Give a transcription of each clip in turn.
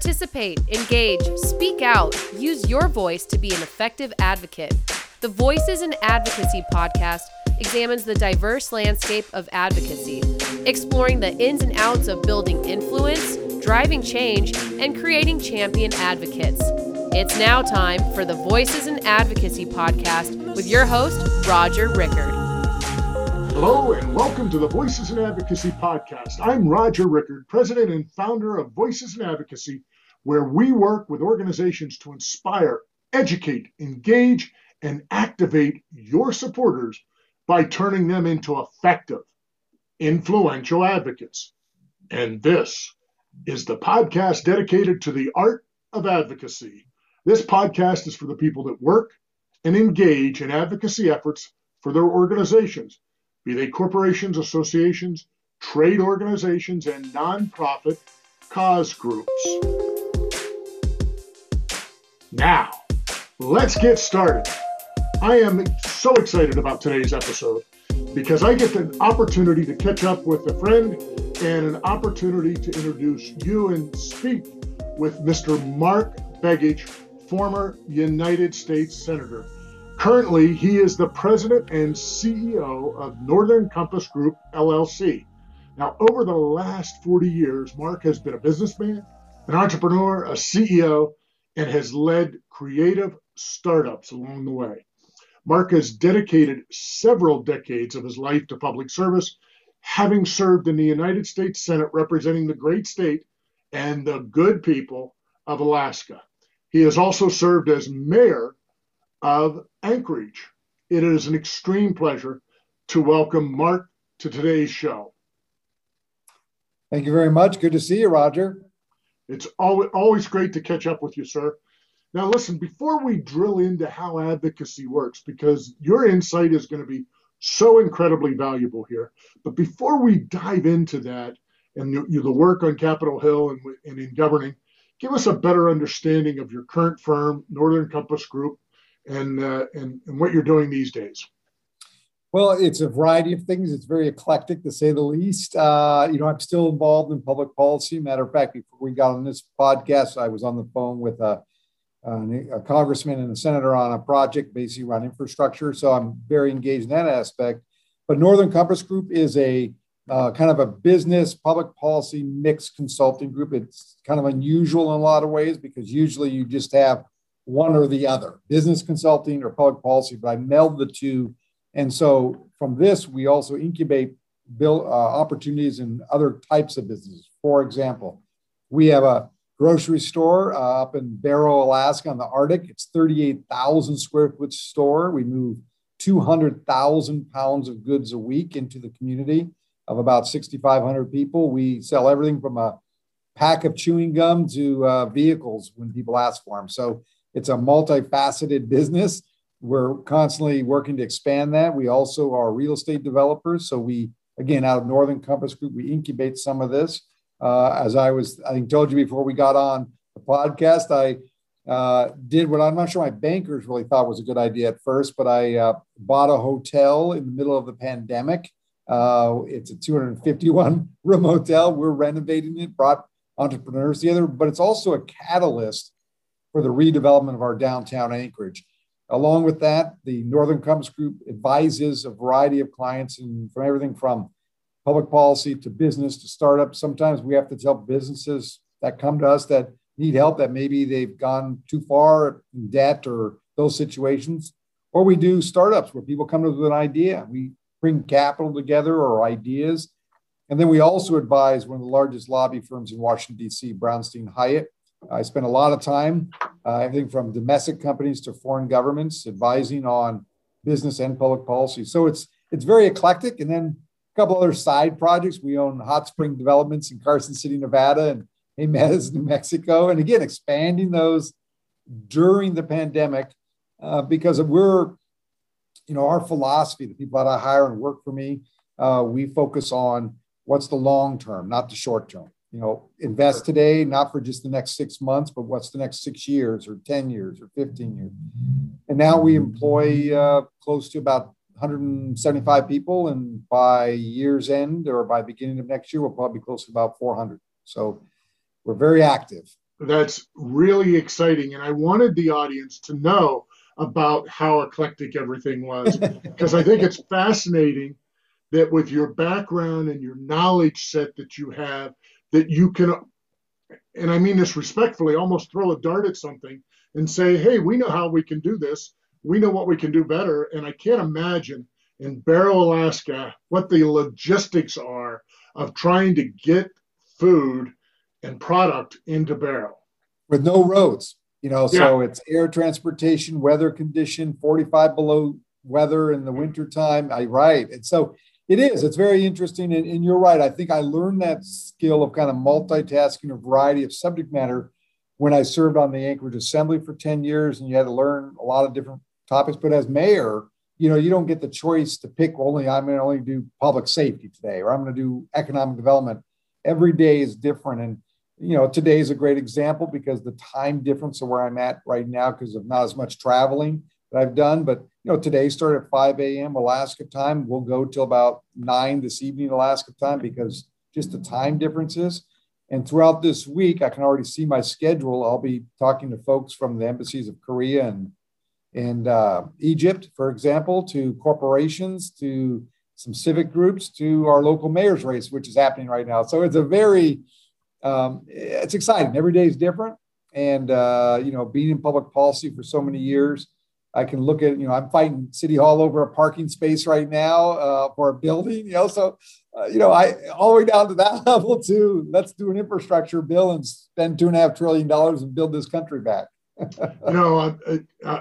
Participate, engage, speak out. Use your voice to be an effective advocate. The Voices in Advocacy podcast examines the diverse landscape of advocacy, exploring the ins and outs of building influence, driving change, and creating champion advocates. It's now time for the Voices in Advocacy podcast with your host, Roger Rickard. Hello and welcome to the Voices in Advocacy podcast. I'm Roger Rickard, president and founder of Voices in Advocacy, where we work with organizations to inspire, educate, engage, and activate your supporters by turning them into effective, influential advocates. And this is the podcast dedicated to the art of advocacy. This podcast is for the people that work and engage in advocacy efforts for their organizations, be they corporations, associations, trade organizations, and nonprofit cause groups. Now, let's get started. I am so excited about today's episode because I get an opportunity to catch up with a friend and an opportunity to introduce you and speak with Mr. Mark Begich, former United States Senator. Currently, he is the president and CEO of Northern Compass Group, LLC. Now, over the last 40 years, Mark has been a businessman, an entrepreneur, a CEO, and has led creative startups along the way. Mark has dedicated several decades of his life to public service, having served in the United States Senate representing the great state and the good people of Alaska. He has also served as mayor of Anchorage. It is an extreme pleasure to welcome Mark to today's show. Thank you very much. Good to see you, Roger. It's always great to catch up with you, sir. Now, listen, before we drill into how advocacy works, because your insight is going to be so incredibly valuable here, but before we dive into that and the work on Capitol Hill and in governing, give us a better understanding of your current firm, Northern Compass Group, and what you're doing these days. Well, it's a variety of things. It's very eclectic, to say the least. I'm still involved in public policy. Matter of fact, before we got on this podcast, I was on the phone with a congressman and a senator on a project basically around infrastructure. So I'm very engaged in that aspect. But Northern Compass Group is a kind of a business public policy mixed consulting group. It's kind of unusual in a lot of ways because usually you just have one or the other, business consulting or public policy, but I meld the two. And so from this, we also incubate opportunities in other types of businesses. For example, we have a grocery store up in Barrow, Alaska on the Arctic. It's 38,000 square foot store. We move 200,000 pounds of goods a week into the community of about 6,500 people. We sell everything from a pack of chewing gum to vehicles when people ask for them. So it's a multifaceted business. We're constantly working to expand that. We also are real estate developers. So we, again, out of Northern Compass Group, we incubate some of this. As I told you before we got on the podcast, I did what I'm not sure my bankers really thought was a good idea at first, but I bought a hotel in the middle of the pandemic. It's a 251-room hotel. We're renovating it, brought entrepreneurs together, but it's also a catalyst for the redevelopment of our downtown Anchorage. Along with that, the Northern Compass Group advises a variety of clients and from everything from public policy to business to startups. Sometimes we have to tell businesses that come to us that need help that maybe they've gone too far in debt or those situations. Or we do startups where people come with an idea. We bring capital together or ideas. And then we also advise one of the largest lobby firms in Washington, D.C., Brownstein Hyatt. I spend a lot of time, everything from domestic companies to foreign governments, advising on business and public policy. So it's very eclectic. And then a couple other side projects. We own Hot Spring Developments in Carson City, Nevada, and Jemez, New Mexico. And again, expanding those during the pandemic because we're, our philosophy, the people that I hire and work for me, we focus on what's the long term, not the short term. Invest today, not for just the next 6 months, but what's the next 6 years or 10 years or 15 years. And now we employ close to about 175 people. And by year's end or by beginning of next year, we'll probably be close to about 400. So we're very active. That's really exciting. And I wanted the audience to know about how eclectic everything was, because I think it's fascinating that with your background and your knowledge set that you have, that you can, and I mean this respectfully, almost throw a dart at something and say, hey, we know how we can do this. We know what we can do better. And I can't imagine in Barrow, Alaska, what the logistics are of trying to get food and product into Barrow. With no roads, you know, yeah. So it's air transportation, weather condition, 45 below weather in the wintertime. Right. And so it is, it's very interesting. And you're right. I think I learned that skill of kind of multitasking a variety of subject matter when I served on the Anchorage Assembly for 10 years, and you had to learn a lot of different topics. But as mayor, you know, you don't get the choice to pick only, I'm going to only do public safety today, or I'm going to do economic development. Every day is different. And, you know, today is a great example because the time difference of where I'm at right now, because of not as much traveling that I've done. But, you know, today started at 5 a.m. Alaska time. We'll go till about 9 this evening, Alaska time, because just the time differences. And throughout this week, I can already see my schedule. I'll be talking to folks from the embassies of Korea and Egypt, for example, to corporations, to some civic groups, to our local mayor's race, which is happening right now. So it's a very, it's exciting. Every day is different. And, you know, being in public policy for so many years, I can look at, you know, I'm fighting City Hall over a parking space right now for a building, you know, so, you know, I all the way down to that level too. Let's do an infrastructure bill and spend $2.5 trillion and build this country back. You know,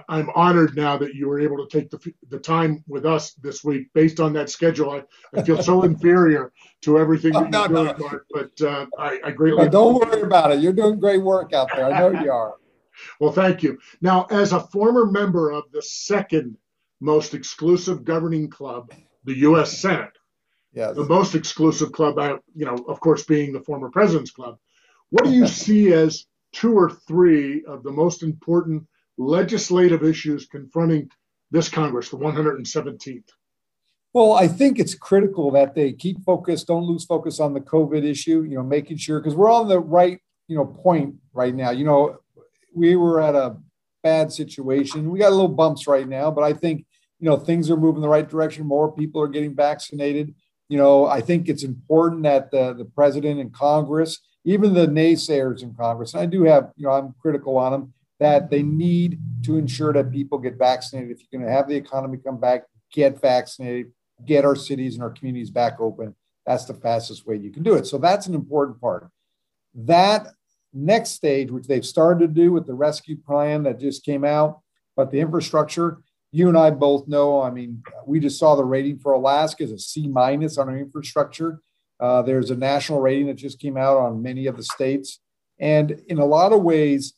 I'm honored now that you were able to take the time with us this week based on that schedule. I feel so inferior to everything that you're doing, Mark, but I greatly... Well, don't worry about it. You're doing great work out there. I know you are. Well, thank you. Now, as a former member of the second most exclusive governing club, the U.S. Senate, yes, the most exclusive club, you know, of course, being the former President's Club, what do you see as two or three of the most important legislative issues confronting this Congress, the 117th? Well, I think it's critical that they keep focused, don't lose focus on the COVID issue, you know, making sure, because we're on the right, you know, point right now. You know, we were at a bad situation. We got little bumps right now, but I think, you know, things are moving in the right direction. More people are getting vaccinated. You know, I think it's important that the president and Congress, even the naysayers in Congress, and I do have, you know, I'm critical on them, that they need to ensure that people get vaccinated. If you're going to have the economy come back, get vaccinated, get our cities and our communities back open. That's the fastest way you can do it. So that's an important part. That next stage, which they've started to do with the rescue plan that just came out, but the infrastructure, you and I both know, I mean, we just saw the rating for Alaska is a C- on our infrastructure. There's a national rating that just came out on many of the states. And in a lot of ways,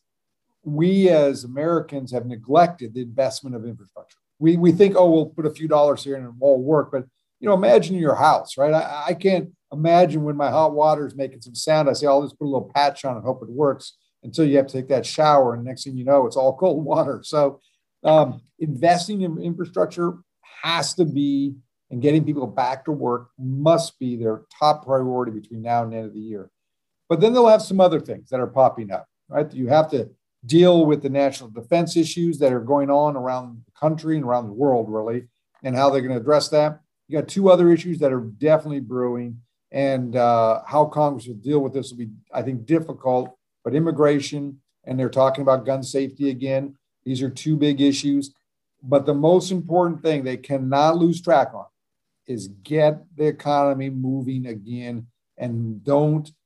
we as Americans have neglected the investment of infrastructure. We think, oh, we'll put a few dollars here and it won't work. But, you know, imagine your house, right? I can't imagine when my hot water is making some sound, I say, I'll just put a little patch on and hope it works, until you have to take that shower. And next thing you know, it's all cold water. So investing in infrastructure has to be, and getting people back to work must be their top priority between now and the end of the year. But then they'll have some other things that are popping up, right? You have to deal with the national defense issues that are going on around the country and around the world, really, and how they're going to address that. You got two other issues that are definitely brewing, and how Congress will deal with this will be, I think, difficult, but immigration, and they're talking about gun safety again. These are two big issues. But the most important thing they cannot lose track on is get the economy moving again, and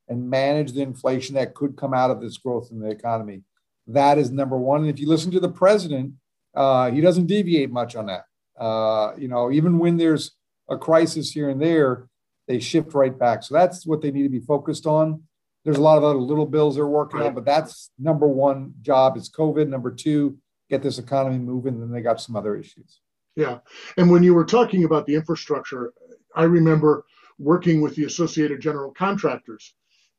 manage the inflation that could come out of this growth in the economy. That is number one. And if you listen to the president, he doesn't deviate much on that. You know, even when there's a crisis here and there, they shift right back. So that's what they need to be focused on. There's a lot of other little bills they're working on, but that's number one job is COVID. Number two, get this economy moving. Then they got some other issues. Yeah. And when you were talking about the infrastructure, I remember working with the Associated General Contractors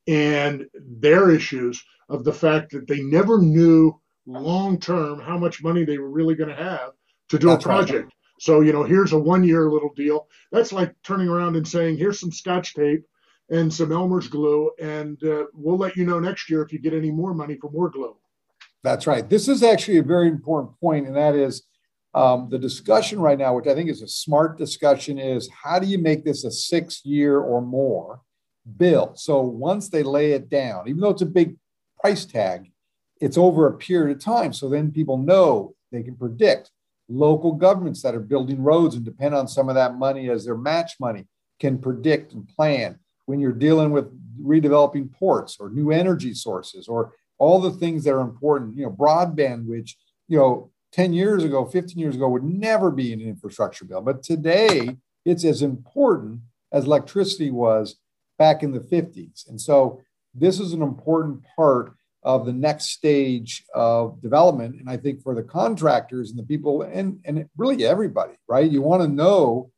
and their issues of the fact that they never knew long-term how much money they were really going to have to do a project. Right. So, you know, here's a one-year little deal. That's like turning around and saying, here's some Scotch tape and some Elmer's glue, and we'll let you know next year if you get any more money for more glue. That's right. This is actually a very important point, and that is the discussion right now, which I think is a smart discussion, is how do you make this a 6-year or more bill? So once they lay it down, even though it's a big price tag, it's over a period of time. So then people know they can predict. Local governments that are building roads and depend on some of that money as their match money can predict and plan. When you're dealing with redeveloping ports or new energy sources or all the things that are important, broadband, which, 10 years ago, 15 years ago would never be an infrastructure bill. But today it's as important as electricity was back in the 50s. And so this is an important part of the next stage of development. And I think for the contractors and the people and really everybody, right? You want to know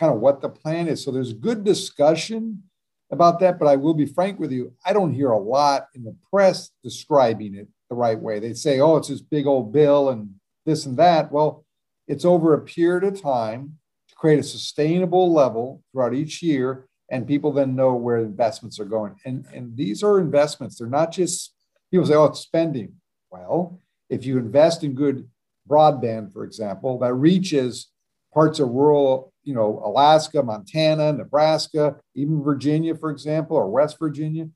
kind of what the plan is. So there's good discussion about that, but I will be frank with you. I don't hear a lot in the press describing it the right way. They say, oh, it's this big old bill and this and that. Well, it's over a period of time to create a sustainable level throughout each year. And people then know where investments are going. And these are investments. They're not just people say, oh, it's spending. Well, if you invest in good broadband, for example, that reaches parts of rural, Alaska, Montana, Nebraska, even Virginia, for example, or West Virginia,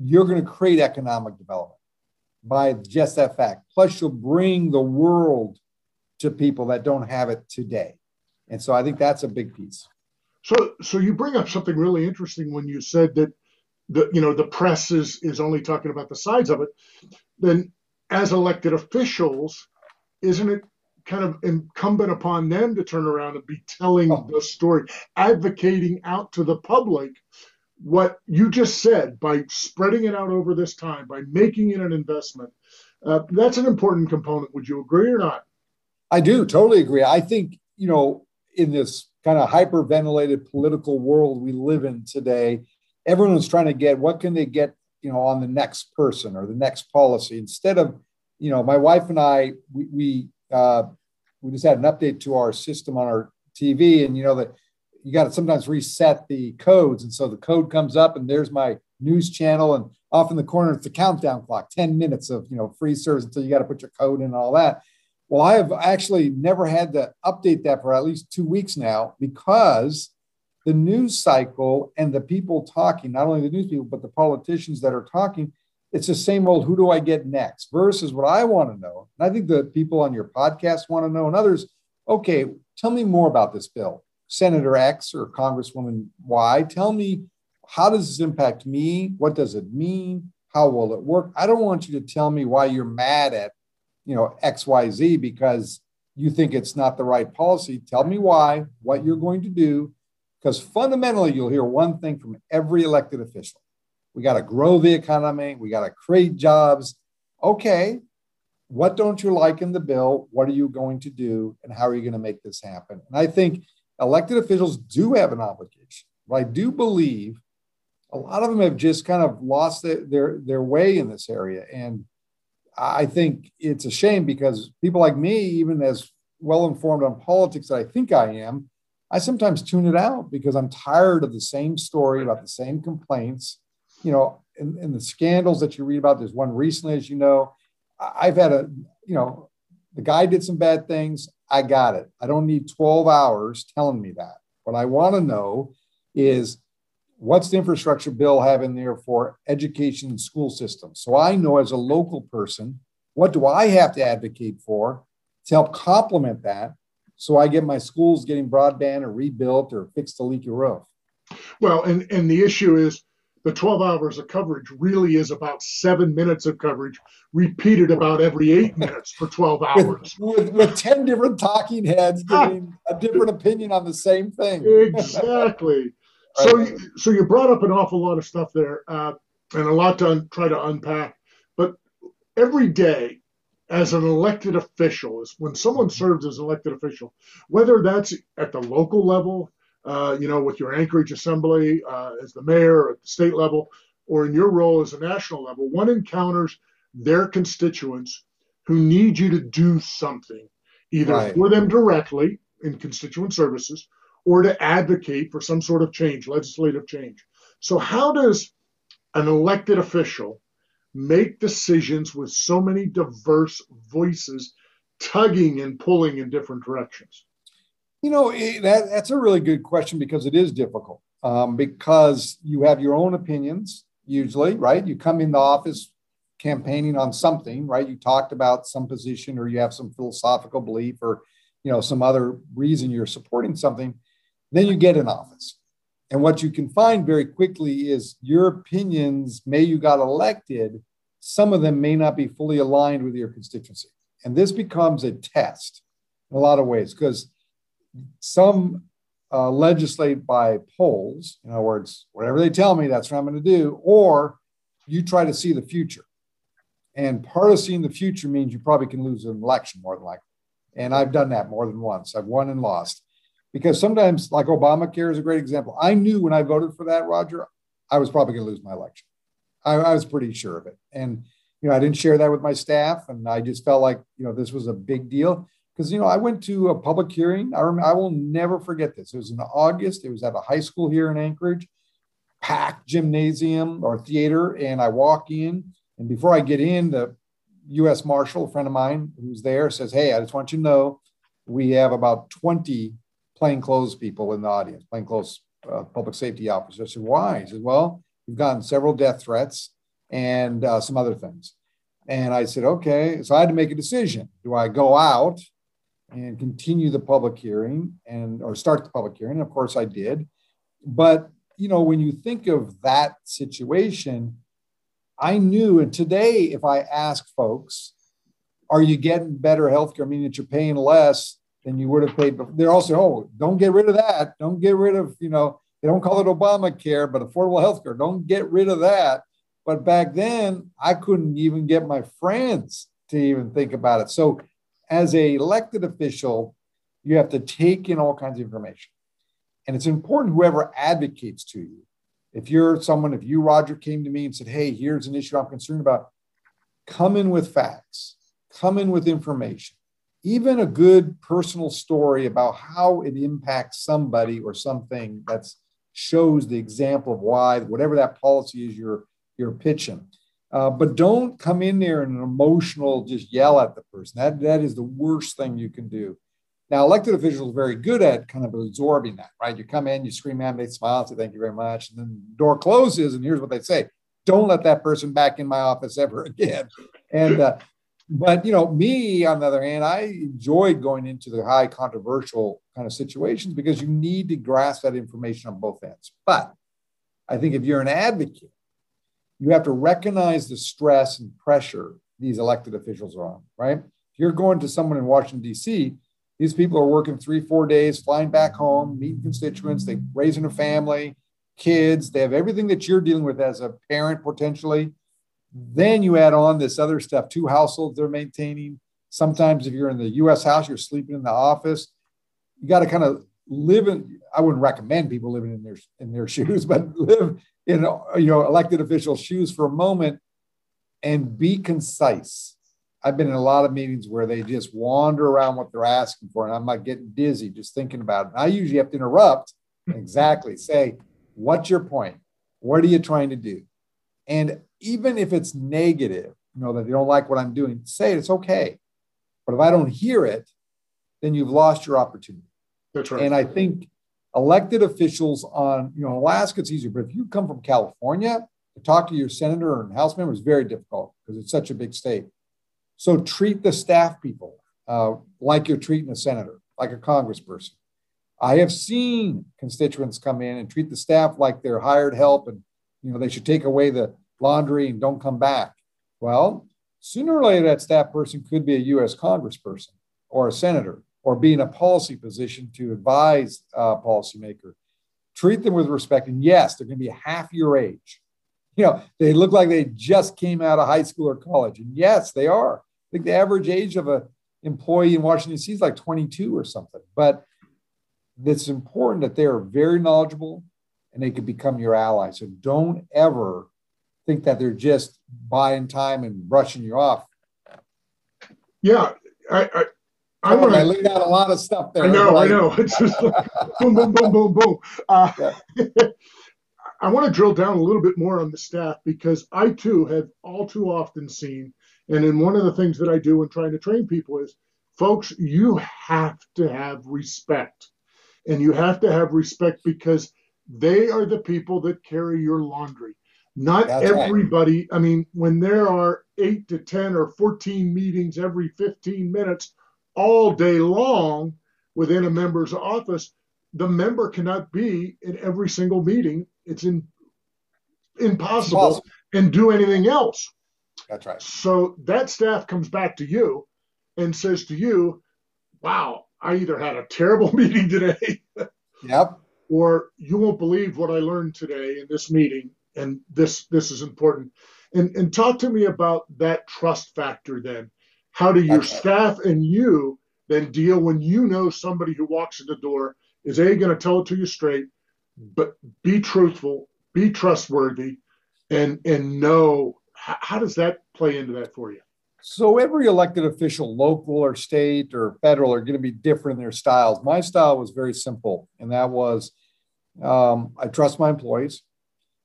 you're going to create economic development by just that fact. Plus, you'll bring the world to people that don't have it today. And so I think that's a big piece. So you bring up something really interesting when you said that the press is only talking about the sides of it. Then as elected officials, isn't it kind of incumbent upon them to turn around and be telling the story, advocating out to the public what you just said by spreading it out over this time, by making it an investment? That's an important component. Would you agree or not? I do totally agree. I think, in this kind of hyperventilated political world we live in today, everyone's trying to get, what can they get, on the next person or the next policy? Instead of, my wife and I, we just had an update to our system on our TV, and that you got to sometimes reset the codes. And so the code comes up and there's my news channel, and off in the corner, it's the countdown clock, 10 minutes of, free service until you got to put your code in and all that. Well, I have actually never had to update that for at least 2 weeks now, because the news cycle and the people talking, not only the news people, but the politicians that are talking, it's the same old, who do I get next versus what I want to know. And I think the people on your podcast want to know, and others, okay, tell me more about this bill, Senator X or Congresswoman Y. Tell me, how does this impact me? What does it mean? How will it work? I don't want you to tell me why you're mad at, XYZ because you think it's not the right policy. Tell me why, what you're going to do. Because fundamentally, you'll hear one thing from every elected official. We got to grow the economy. We got to create jobs. Okay, what don't you like in the bill? What are you going to do? And how are you going to make this happen? And I think elected officials do have an obligation. But I do believe a lot of them have just kind of lost their way in this area. And I think it's a shame, because people like me, even as well-informed on politics that I think I am, I sometimes tune it out because I'm tired of the same story about the same complaints, and the scandals that you read about. There's one recently, as you know, I've had the guy did some bad things. I got it. I don't need 12 hours telling me that. What I want to know is, what's the infrastructure bill have in there for education and school systems? So I know as a local person, what do I have to advocate for to help complement that? So I get my schools getting broadband or rebuilt or fixed a leaky roof. Well, and the issue is the 12 hours of coverage really is about 7 minutes of coverage repeated about every 8 minutes for 12 hours. with 10 different talking heads giving a different opinion on the same thing. Exactly. Right. So you brought up an awful lot of stuff there and a lot to try to unpack. But every day, as an elected official, is when someone serves as an elected official, whether that's at the local level, with your Anchorage assembly, as the mayor, at the state level, or in your role as a national level, one encounters their constituents who need you to do something, either for them directly in constituent services or to advocate for some sort of change, legislative change. So how does an elected official make decisions with so many diverse voices tugging and pulling in different directions? You know, that's a really good question, because it is difficult, because you have your own opinions usually, right? You come into office campaigning on something, right? You talked about some position, or you have some philosophical belief, or, you know, some other reason you're supporting something. Then you get in office. And what you can find very quickly is your opinions, you got elected, some of them may not be fully aligned with your constituency. And this becomes a test in a lot of ways, because some legislate by polls, in other words, whatever they tell me, that's what I'm going to do, or you try to see the future. And part of seeing the future means you probably can lose an election more than likely. And I've done that more than once. I've won and lost. Because sometimes, like Obamacare is a great example. I knew when I voted for that, Roger, I was probably going to lose my election. I was pretty sure of it. And, you know, I didn't share that with my staff. And I just felt like, you know, this was a big deal. Because, you know, I went to a public hearing. I will never forget this. It was in August. It was at a high school here in Anchorage, packed gymnasium or theater. And I walk in. And before I get in, the U.S. Marshal, a friend of mine who's there, says, "Hey, I just want you to know we have about 20 plainclothes people in the audience, plainclothes public safety officers." I said, "Why?" He said, "Well, we've gotten several death threats and some other things." And I said, "Okay." So I had to make a decision. Do I go out and continue the public hearing or start the public hearing? And of course I did. But, you know, when you think of that situation, I knew, and today, if I ask folks, are you getting better healthcare, meaning that you're paying less than you would have paid before? They're all saying, "Oh, don't get rid of that. Don't get rid of, you know," they don't call it Obamacare, but affordable healthcare. Don't get rid of that. But back then, I couldn't even get my friends to even think about it. So as an elected official, you have to take in all kinds of information. And it's important whoever advocates to you. If you're someone, if you, Roger, came to me and said, "Hey, here's an issue I'm concerned about," come in with facts, come in with information, even a good personal story about how it impacts somebody or something that shows the example of why, whatever that policy is you're pitching. But don't come in there and emotional, just yell at the person. That is the worst thing you can do. Now, elected officials are very good at kind of absorbing that, right? You come in, you scream at them, they smile, say, "Thank you very much." And then the door closes, and here's what they say: "Don't let that person back in my office ever again." And, but, you know, me, on the other hand, I enjoyed going into the high controversial kind of situations, because you need to grasp that information on both ends. But I think if you're an advocate, you have to recognize the stress and pressure these elected officials are on, right? If you're going to someone in Washington, D.C., these people are working 3-4 days, flying back home, meeting constituents, they're raising a family, kids. They have everything that you're dealing with as a parent, potentially. Then you add on this other stuff, 2 households they're maintaining. Sometimes if you're in the U.S. House, you're sleeping in the office. You got to kind of live in, I wouldn't recommend people living in their shoes, but live in, you know, elected official shoes for a moment and be concise. I've been in a lot of meetings where they just wander around what they're asking for, and I'm like getting dizzy just thinking about it. And I usually have to interrupt and exactly say, "What's your point? What are you trying to do?" And even if it's negative, you know, that they don't like what I'm doing, say it, it's okay. But if I don't hear it, then you've lost your opportunity. That's right. And I think elected officials on, you know, Alaska, it's easier, but if you come from California, to talk to your senator or House member is very difficult because it's such a big state. So treat the staff people like you're treating a senator, like a congressperson. I have seen constituents come in and treat the staff like they're hired help and, you know, they should take away the laundry and don't come back. Well, sooner or later, that staff person could be a U.S. congressperson or a senator or be in a policy position to advise a policymaker. Treat them with respect. And yes, they're going to be half your age. You know, they look like they just came out of high school or college. And yes, they are. I think the average age of an employee in Washington, D.C. is like 22 or something. But it's important that they are very knowledgeable and they can become your ally. So don't ever think that they're just buying time and brushing you off. Yeah. I laid out a lot of stuff there. I know. It's just like boom, boom, boom, boom, boom. Yeah. I want to drill down a little bit more on the staff, because I too have all too often seen, and in one of the things that I do in trying to train people is, folks, you have to have respect. And you have to have respect because they are the people that carry your laundry. Not That's everybody. Right. I mean, when there are 8 to 10 or 14 meetings every 15 minutes all day long within a member's office, the member cannot be in every single meeting. It's impossible. And do anything else. That's right. So that staff comes back to you and says to you, wow, I either had a terrible meeting today, yep, or you won't believe what I learned today in this meeting. And this is important. And talk to me about that trust factor then. How do your staff and you then deal when you know somebody who walks in the door is A, going to tell it to you straight, but be truthful, be trustworthy, and know, how does that play into that for you? So every elected official, local or state or federal, are going to be different in their styles. My style was very simple, and that was I trust my employees.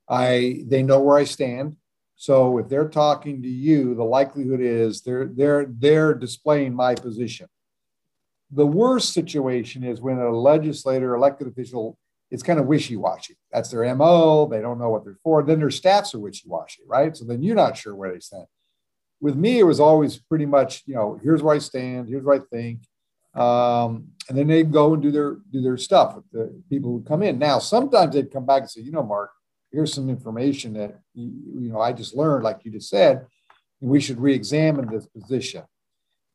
They know where I stand. So if they're talking to you, the likelihood is they're displaying my position. The worst situation is when a legislator, elected official, it's kind of wishy-washy. That's their MO. They don't know what they're for. Then their staffs are wishy-washy, right? So then you're not sure where they stand. With me, it was always pretty much, you know, here's where I stand, here's what I think, and then they'd go and do their stuff with the people who come in. Now, sometimes they'd come back and say, you know, Mark, here's some information that I just learned, like you just said, and we should re-examine this position.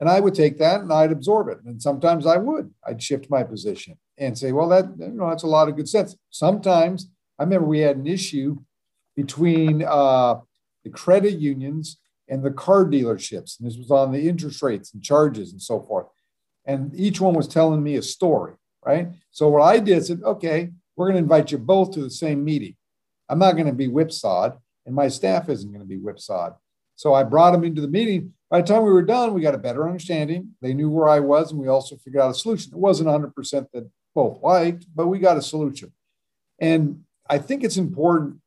And I would take that and I'd absorb it. And sometimes I'd shift my position and say, well, that's a lot of good sense. Sometimes I remember we had an issue between the credit unions and the car dealerships. And this was on the interest rates and charges and so forth. And each one was telling me a story, right? So what I did said, okay, we're going to invite you both to the same meeting. I'm not going to be whipsawed, and my staff isn't going to be whipsawed. So I brought them into the meeting. By the time we were done, we got a better understanding. They knew where I was, and we also figured out a solution. It wasn't 100% that both liked, but we got a solution. And I think it's important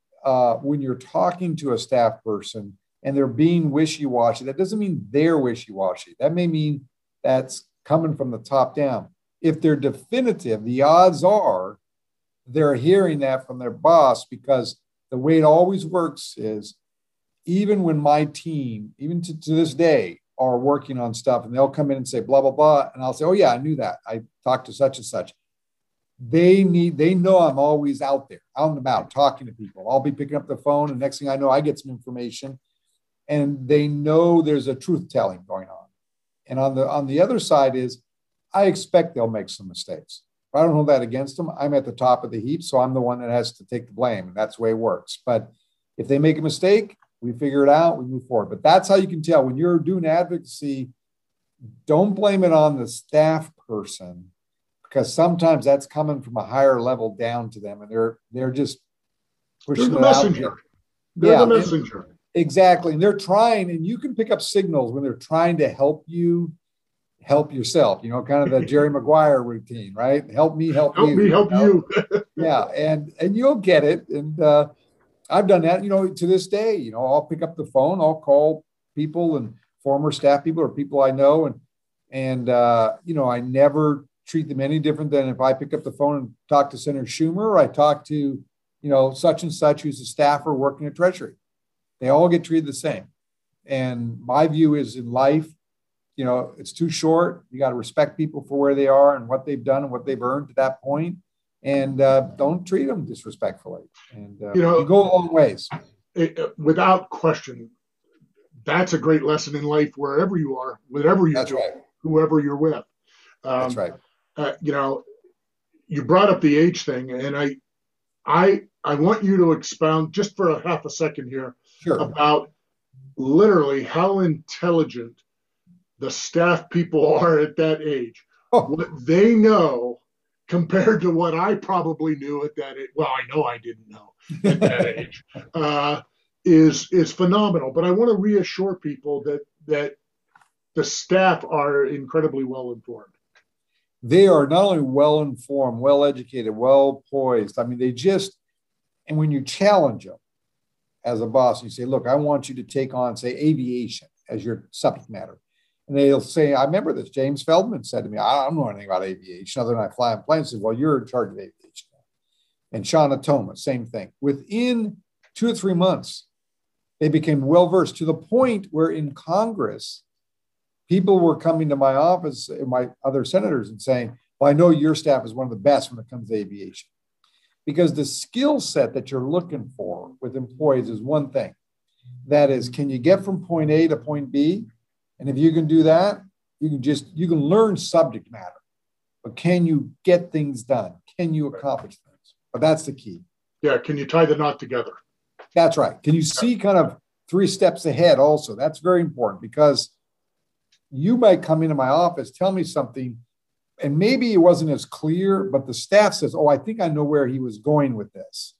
when you're talking to a staff person and they're being wishy-washy. That doesn't mean they're wishy-washy. That may mean that's coming from the top down. If they're definitive, the odds are they're hearing that from their boss, because the way it always works is, even when my team, even to this day, are working on stuff and they'll come in and say, blah, blah, blah. And I'll say, oh yeah, I knew that. I talked to such and such. They know I'm always out there, out and about, talking to people. I'll be picking up the phone, and next thing I know, I get some information, and they know there's a truth telling going on. And on the other side is, I expect they'll make some mistakes. I don't hold that against them. I'm at the top of the heap, so I'm the one that has to take the blame, and that's the way it works. But if they make a mistake, we figure it out, we move forward. But that's how you can tell when you're doing advocacy. Don't blame it on the staff person, because sometimes that's coming from a higher level down to them, and they're just pushing it out. They're the messenger. Exactly. And they're trying, and you can pick up signals when they're trying to help you help yourself, kind of the Jerry Maguire routine, right? Help me, help you. Yeah. And you'll get it. And I've done that, to this day. I'll pick up the phone, I'll call people, and former staff people or people I know. And I never treat them any different than if I pick up the phone and talk to Senator Schumer, or I talk to, such and such, who's a staffer working at Treasury. They all get treated the same. And my view is, in life, it's too short. You got to respect people for where they are and what they've done and what they've earned to that point. And don't treat them disrespectfully. And you go a long ways. Without question, that's a great lesson in life, wherever you are, whatever you do, right, whoever you're with. That's right. You brought up the age thing, and I want you to expound just for a half a second here. Sure. About literally how intelligent the staff people are at that age. Oh. What they know compared to what I probably knew at that age. Well, I know I didn't know at that age, is phenomenal. But I want to reassure people that the staff are incredibly well informed. They are not only well informed, well educated, well poised. I mean, they just, And when you challenge them as a boss, you say, look, I want you to take on, say, aviation as your subject matter. And they'll say, I remember this, James Feldman said to me, I don't know anything about aviation other than I fly on planes. I said, well, you're in charge of aviation. And Shauna Toma, same thing. Within 2 or 3 months, they became well-versed to the point where in Congress, people were coming to my office and my other senators and saying, well, I know your staff is one of the best when it comes to aviation. Because the skill set that you're looking for with employees is one thing. That is, can you get from point A to point B? And if you can do that, you can learn subject matter. But can you get things done? Can you accomplish things? But that's the key. Yeah, can you tie the knot together? That's right. Can you see kind of 3 steps ahead also? That's very important because you might come into my office, tell me something, and maybe it wasn't as clear, but the staff says, oh, I think I know where he was going with this.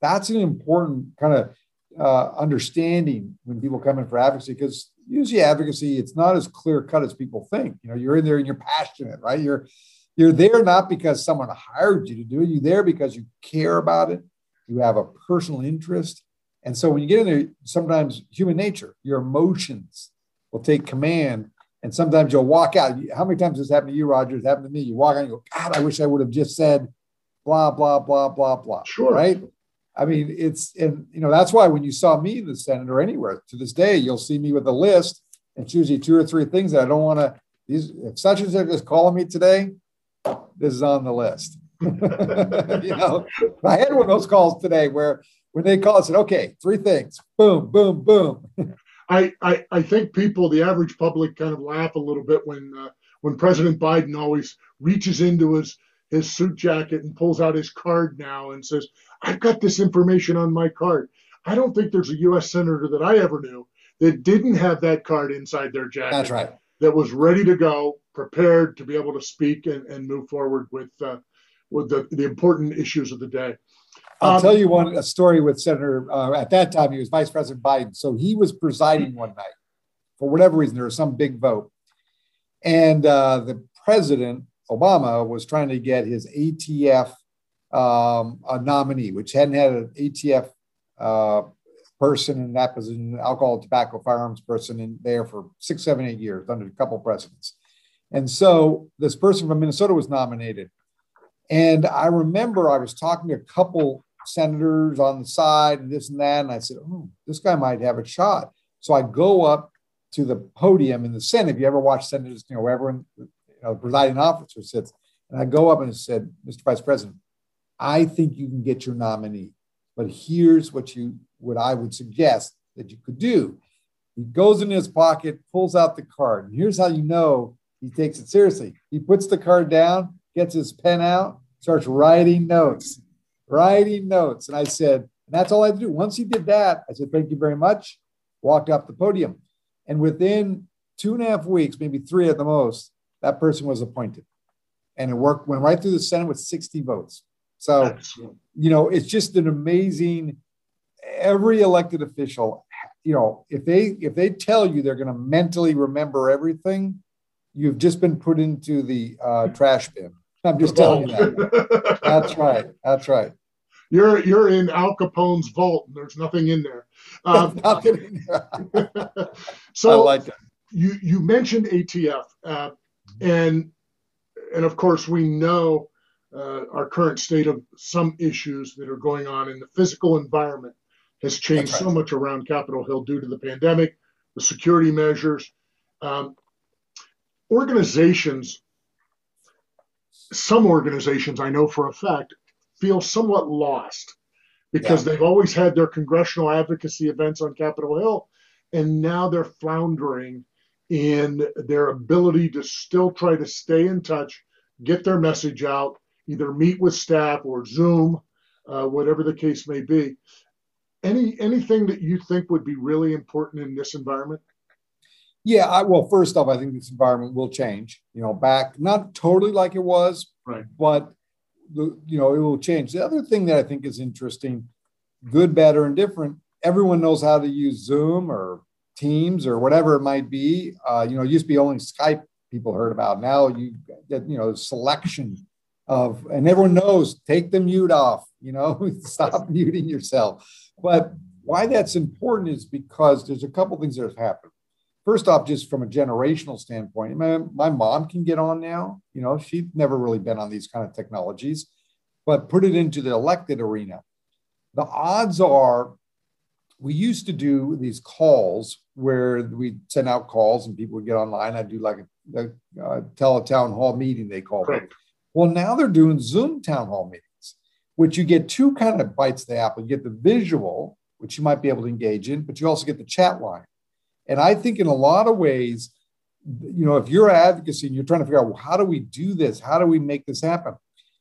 That's an important kind of understanding when people come in for advocacy, because usually advocacy, it's not as clear cut as people think. You know, you're in there and you're passionate, right? You're there not because someone hired you to do it. You're there because you care about it. You have a personal interest. And so when you get in there, sometimes human nature, your emotions will take command. And sometimes you'll walk out. How many times has this happened to you, Roger? It's happened to me. You walk out and you go, God, I wish I would have just said blah, blah, blah, blah, blah. Sure. Right? I mean, that's why when you saw me in the Senate or anywhere to this day, you'll see me with a list and it's usually 2 or 3 things that I don't want to, if such and such is calling me today, this is on the list. You know, I had one of those calls today where when they called, I said, okay, 3 things, boom, boom, boom. I think people, the average public, kind of laugh a little bit when President Biden always reaches into his suit jacket and pulls out his card now and says, I've got this information on my card. I don't think there's a U.S. senator that I ever knew that didn't have that card inside their jacket. That's right. That was ready to go, prepared to be able to speak and move forward with the important issues of the day. I'll tell you a story with Senator, at that time, he was Vice President Biden. So he was presiding one night. For whatever reason, there was some big vote. And the President, Obama, was trying to get his ATF a nominee, which hadn't had an ATF person in that position, alcohol, tobacco, firearms person in there for 6, 7, 8 years under a couple of presidents. And so this person from Minnesota was nominated. And I remember I was talking to a couple senators on the side and this and that. And I said, oh, this guy might have a shot. So I go up to the podium in the Senate. If you ever watch senators, you know, where everyone, you know, the presiding officer sits. And I go up and said, Mr. Vice President, I think you can get your nominee, but here's what I would suggest that you could do. He goes in his pocket, pulls out the card. And here's how you know he takes it seriously. He puts the card down, gets his pen out, starts writing notes. And I said, and that's all I had to do. Once he did that, I said, thank you very much, walked off the podium. And within 2.5 weeks, maybe 3 at the most, that person was appointed. And it worked, went right through the Senate with 60 votes. So, excellent. You know, it's just an amazing, every elected official, you know, if they tell you they're going to mentally remember everything, you've just been put into the trash bin. I'm just telling you that. That's right. That's right. You're in Al Capone's vault, and there's nothing in there. Nothing in there. So I like that. You mentioned ATF, and of course we know our current state of some issues that are going on in the physical environment has changed so much around Capitol Hill due to the pandemic, the security measures. Some organizations, I know for a fact, feel somewhat lost because they've always had their congressional advocacy events on Capitol Hill, and now they're floundering in their ability to still try to stay in touch, get their message out, either meet with staff or Zoom, whatever the case may be. Anything that you think would be really important in this environment? Yeah, well, first off, I think this environment will change, you know, back, not totally like it was, right, but, you know, it will change. The other thing that I think is interesting, good, better, and different, everyone knows how to use Zoom or Teams or whatever it might be. You know, it used to be only Skype people heard about. Now, you know, selection of, and everyone knows, take the mute off, you know, stop muting yourself. But why that's important is because there's a couple things that have happened. First off, just from a generational standpoint, my mom can get on now. You know, she'd never really been on these kind of technologies, but put it into the elected arena. The odds are, we used to do these calls where we'd send out calls and people would get online. I'd do like a tele-town hall meeting, they call it. Well, now they're doing Zoom town hall meetings, which you get two kind of bites of the apple. You get the visual, which you might be able to engage in, but you also get the chat line. And I think in a lot of ways, you know, if you're advocacy and you're trying to figure out, well, how do we do this? How do we make this happen?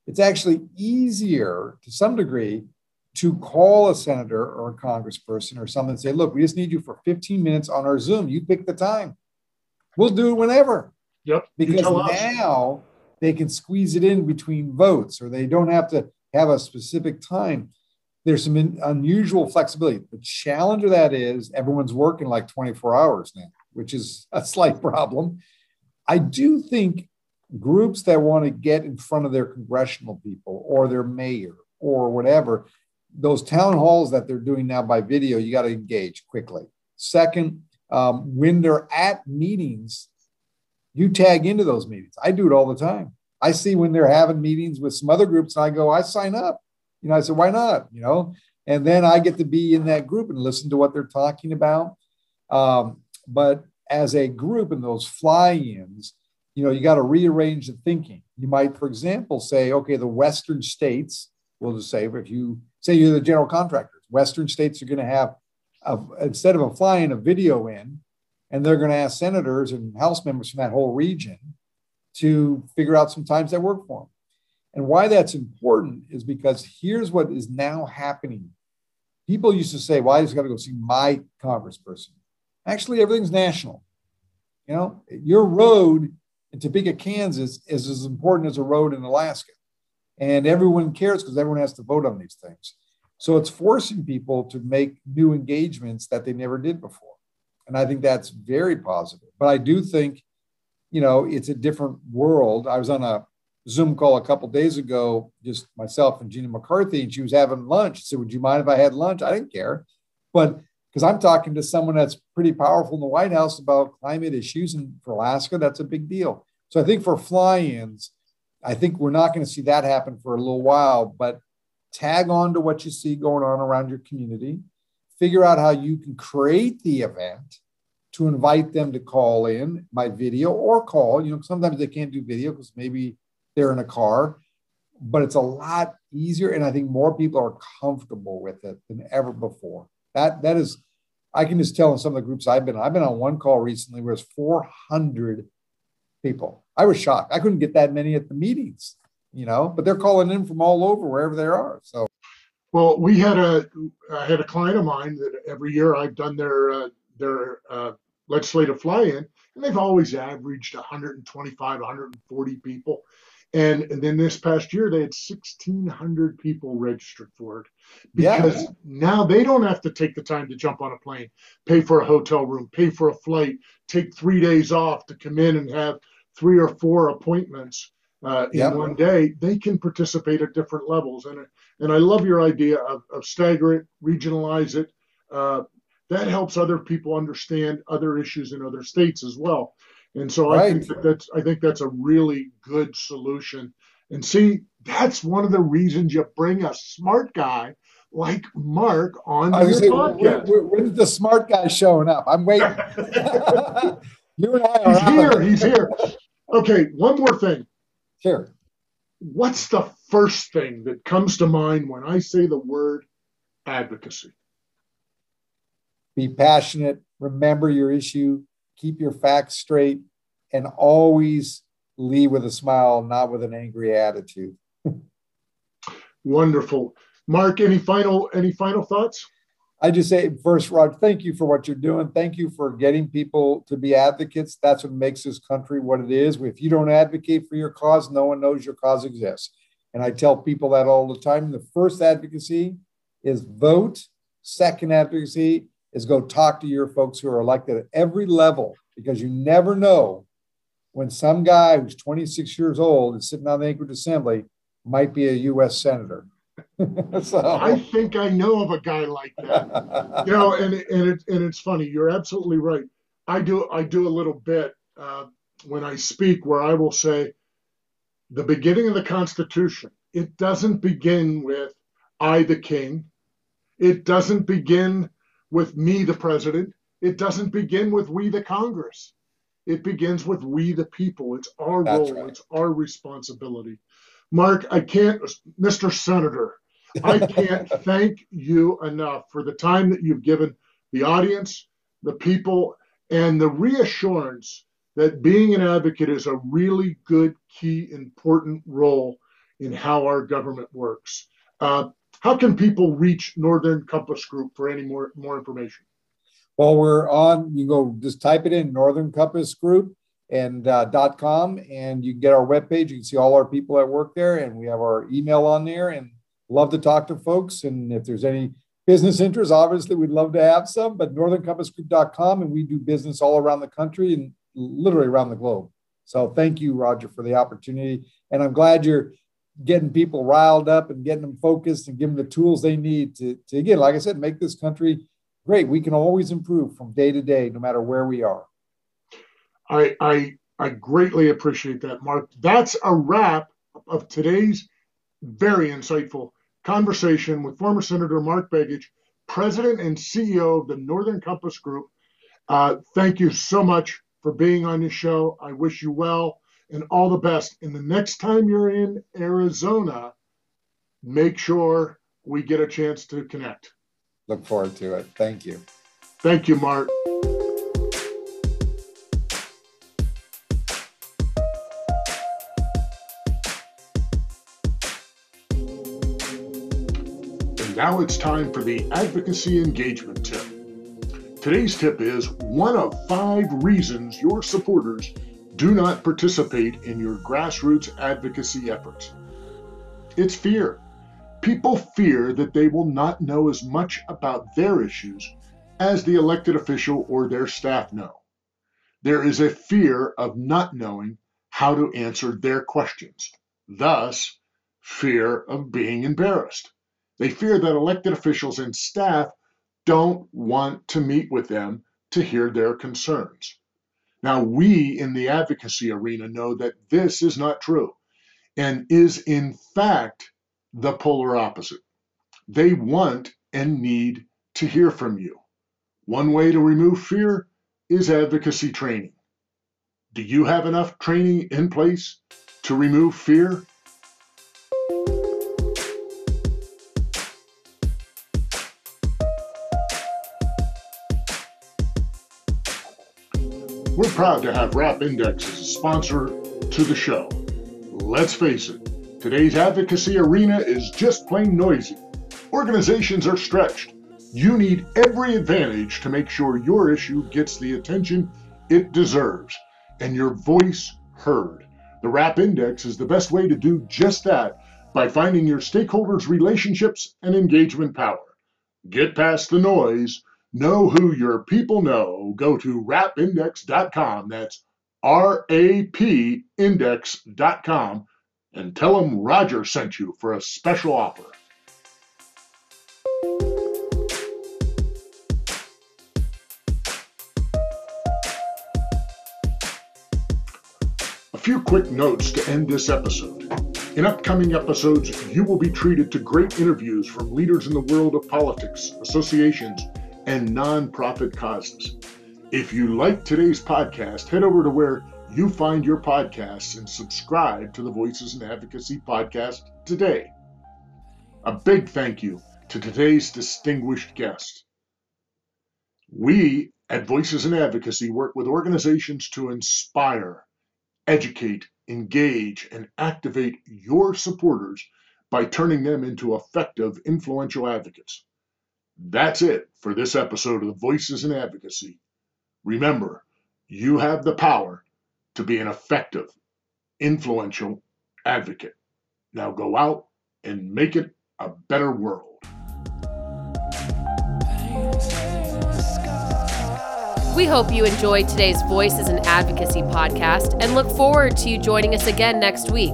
It's actually easier to some degree to call a senator or a congressperson or something and say, look, we just need you for 15 minutes on our Zoom. You pick the time. We'll do it whenever. Yep. Because now they can squeeze it in between votes, or they don't have to have a specific time. There's some unusual flexibility. The challenge of that is everyone's working like 24 hours now, which is a slight problem. I do think groups that want to get in front of their congressional people or their mayor or whatever, those town halls that they're doing now by video, you got to engage quickly. Second, when they're at meetings, you tag into those meetings. I do it all the time. I see when they're having meetings with some other groups, and I go, I sign up. You know, I said, why not? You know, and then I get to be in that group and listen to what they're talking about. But as a group in those fly-ins, you know, you got to rearrange the thinking. You might, for example, say, okay, the Western states, we'll just say, if you say you're the general contractors, Western states are going to have, instead of a fly-in, a video in, and they're going to ask senators and House members from that whole region to figure out some times that work for them. And why that's important is because here's what is now happening. People used to say, well, I just got to go see my congressperson. Actually, everything's national. You know, your road in Topeka, Kansas is as important as a road in Alaska. And everyone cares because everyone has to vote on these things. So it's forcing people to make new engagements that they never did before. And I think that's very positive. But I do think, you know, it's a different world. I was on a Zoom call a couple of days ago, just myself and Gina McCarthy, and she was having lunch. She said, would you mind if I had lunch? I didn't care, but because I'm talking to someone that's pretty powerful in the White House about climate issues, and for Alaska, that's a big deal. So I think for fly-ins, I think we're not going to see that happen for a little while, but tag on to what you see going on around your community, figure out how you can create the event to invite them to call in by video or call. You know, sometimes they can't do video because maybe they're in a car, but it's a lot easier. And I think more people are comfortable with it than ever before. That is, I can just tell in some of the groups I've been on one call recently where it's 400 people. I was shocked. I couldn't get that many at the meetings, you know, but they're calling in from all over, wherever they are. So, well, I had a client of mine that every year I've done their legislative fly-in, and they've always averaged 125, 140 people. And then this past year, they had 1,600 people registered for it, because now they don't have to take the time to jump on a plane, pay for a hotel room, pay for a flight, take 3 days off to come in and have 3 or 4 appointments in one day. They can participate at different levels. And I love your idea of stagger it, regionalize it. That helps other people understand other issues in other states as well. And so right. I think that's a really good solution. And see, that's one of the reasons you bring a smart guy like Mark on your podcast. When's the smart guy showing up? I'm waiting. You and I are He's here. Okay, one more thing. Sure. What's the first thing that comes to mind when I say the word advocacy? Be passionate. Remember your issue. Keep your facts straight, and always leave with a smile, not with an angry attitude. Wonderful. Mark, any final thoughts? I just say first, Rod, thank you for what you're doing. Thank you for getting people to be advocates. That's what makes this country what it is. If you don't advocate for your cause, no one knows your cause exists. And I tell people that all the time. The first advocacy is vote. Second advocacy is go talk to your folks who are elected at every level, because you never know when some guy who's 26 years old and sitting on the Anchorage Assembly might be a U.S. Senator. So. I think I know of a guy like that. You know, and it's funny. You're absolutely right. I do a little bit when I speak where I will say the beginning of the Constitution. It doesn't begin with I, the king. It doesn't begin with me, the president. It doesn't begin with we, the Congress. It begins with we, the people. It's our role. Right. It's our responsibility. Mark, I can't, Mr. Senator, I can't thank you enough for the time that you've given the audience, the people, and the reassurance that being an advocate is a really good, key, important role in how our government works. How can people reach Northern Compass Group for any more information? Well, we're on, you go, just type it in, Northern Compass Group and .com, and you can get our webpage. You can see all our people that work there, and we have our email on there, and love to talk to folks. And if there's any business interest, obviously we'd love to have some, but northerncompassgroup.com, and we do business all around the country and literally around the globe. So thank you, Roger, for the opportunity. And I'm glad you're getting people riled up and getting them focused and giving them the tools they need to again, like I said, make this country great. We can always improve from day to day, no matter where we are. I greatly appreciate that, Mark. That's a wrap of today's very insightful conversation with former Senator Mark Begich, President and CEO of the Northern Compass Group. Thank you so much for being on this show. I wish you well and all the best. And the next time you're in Arizona, make sure we get a chance to connect. Look forward to it. Thank you. Thank you, Mark. And now it's time for the advocacy engagement tip. Today's tip is one of 5 reasons your supporters do not participate in your grassroots advocacy efforts. It's fear. People fear that they will not know as much about their issues as the elected official or their staff know. There is a fear of not knowing how to answer their questions, thus fear of being embarrassed. They fear that elected officials and staff don't want to meet with them to hear their concerns. Now, we in the advocacy arena know that this is not true and is in fact the polar opposite. They want and need to hear from you. One way to remove fear is advocacy training. Do you have enough training in place to remove fear? We're proud to have RAP Index as a sponsor to the show. Let's face it, today's advocacy arena is just plain noisy. Organizations are stretched. You need every advantage to make sure your issue gets the attention it deserves and your voice heard. The RAP Index is the best way to do just that by finding your stakeholders' relationships and engagement power. Get past the noise. Know who your people know. Go to rapindex.com. That's rapindex.com. And tell them Roger sent you for a special offer. A few quick notes to end this episode. In upcoming episodes, you will be treated to great interviews from leaders in the world of politics, associations, and nonprofit causes. If you like today's podcast, head over to where you find your podcasts and subscribe to the Voices in Advocacy podcast today. A big thank you to today's distinguished guest. We at Voices in Advocacy work with organizations to inspire, educate, engage, and activate your supporters by turning them into effective, influential advocates. That's it for this episode of the Voices in Advocacy. Remember, you have the power to be an effective, influential advocate. Now go out and make it a better world. We hope you enjoyed today's Voices in Advocacy podcast and look forward to you joining us again next week.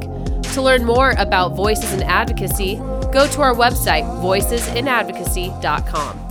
To learn more about Voices in Advocacy, Go to our website, voicesinadvocacy.com.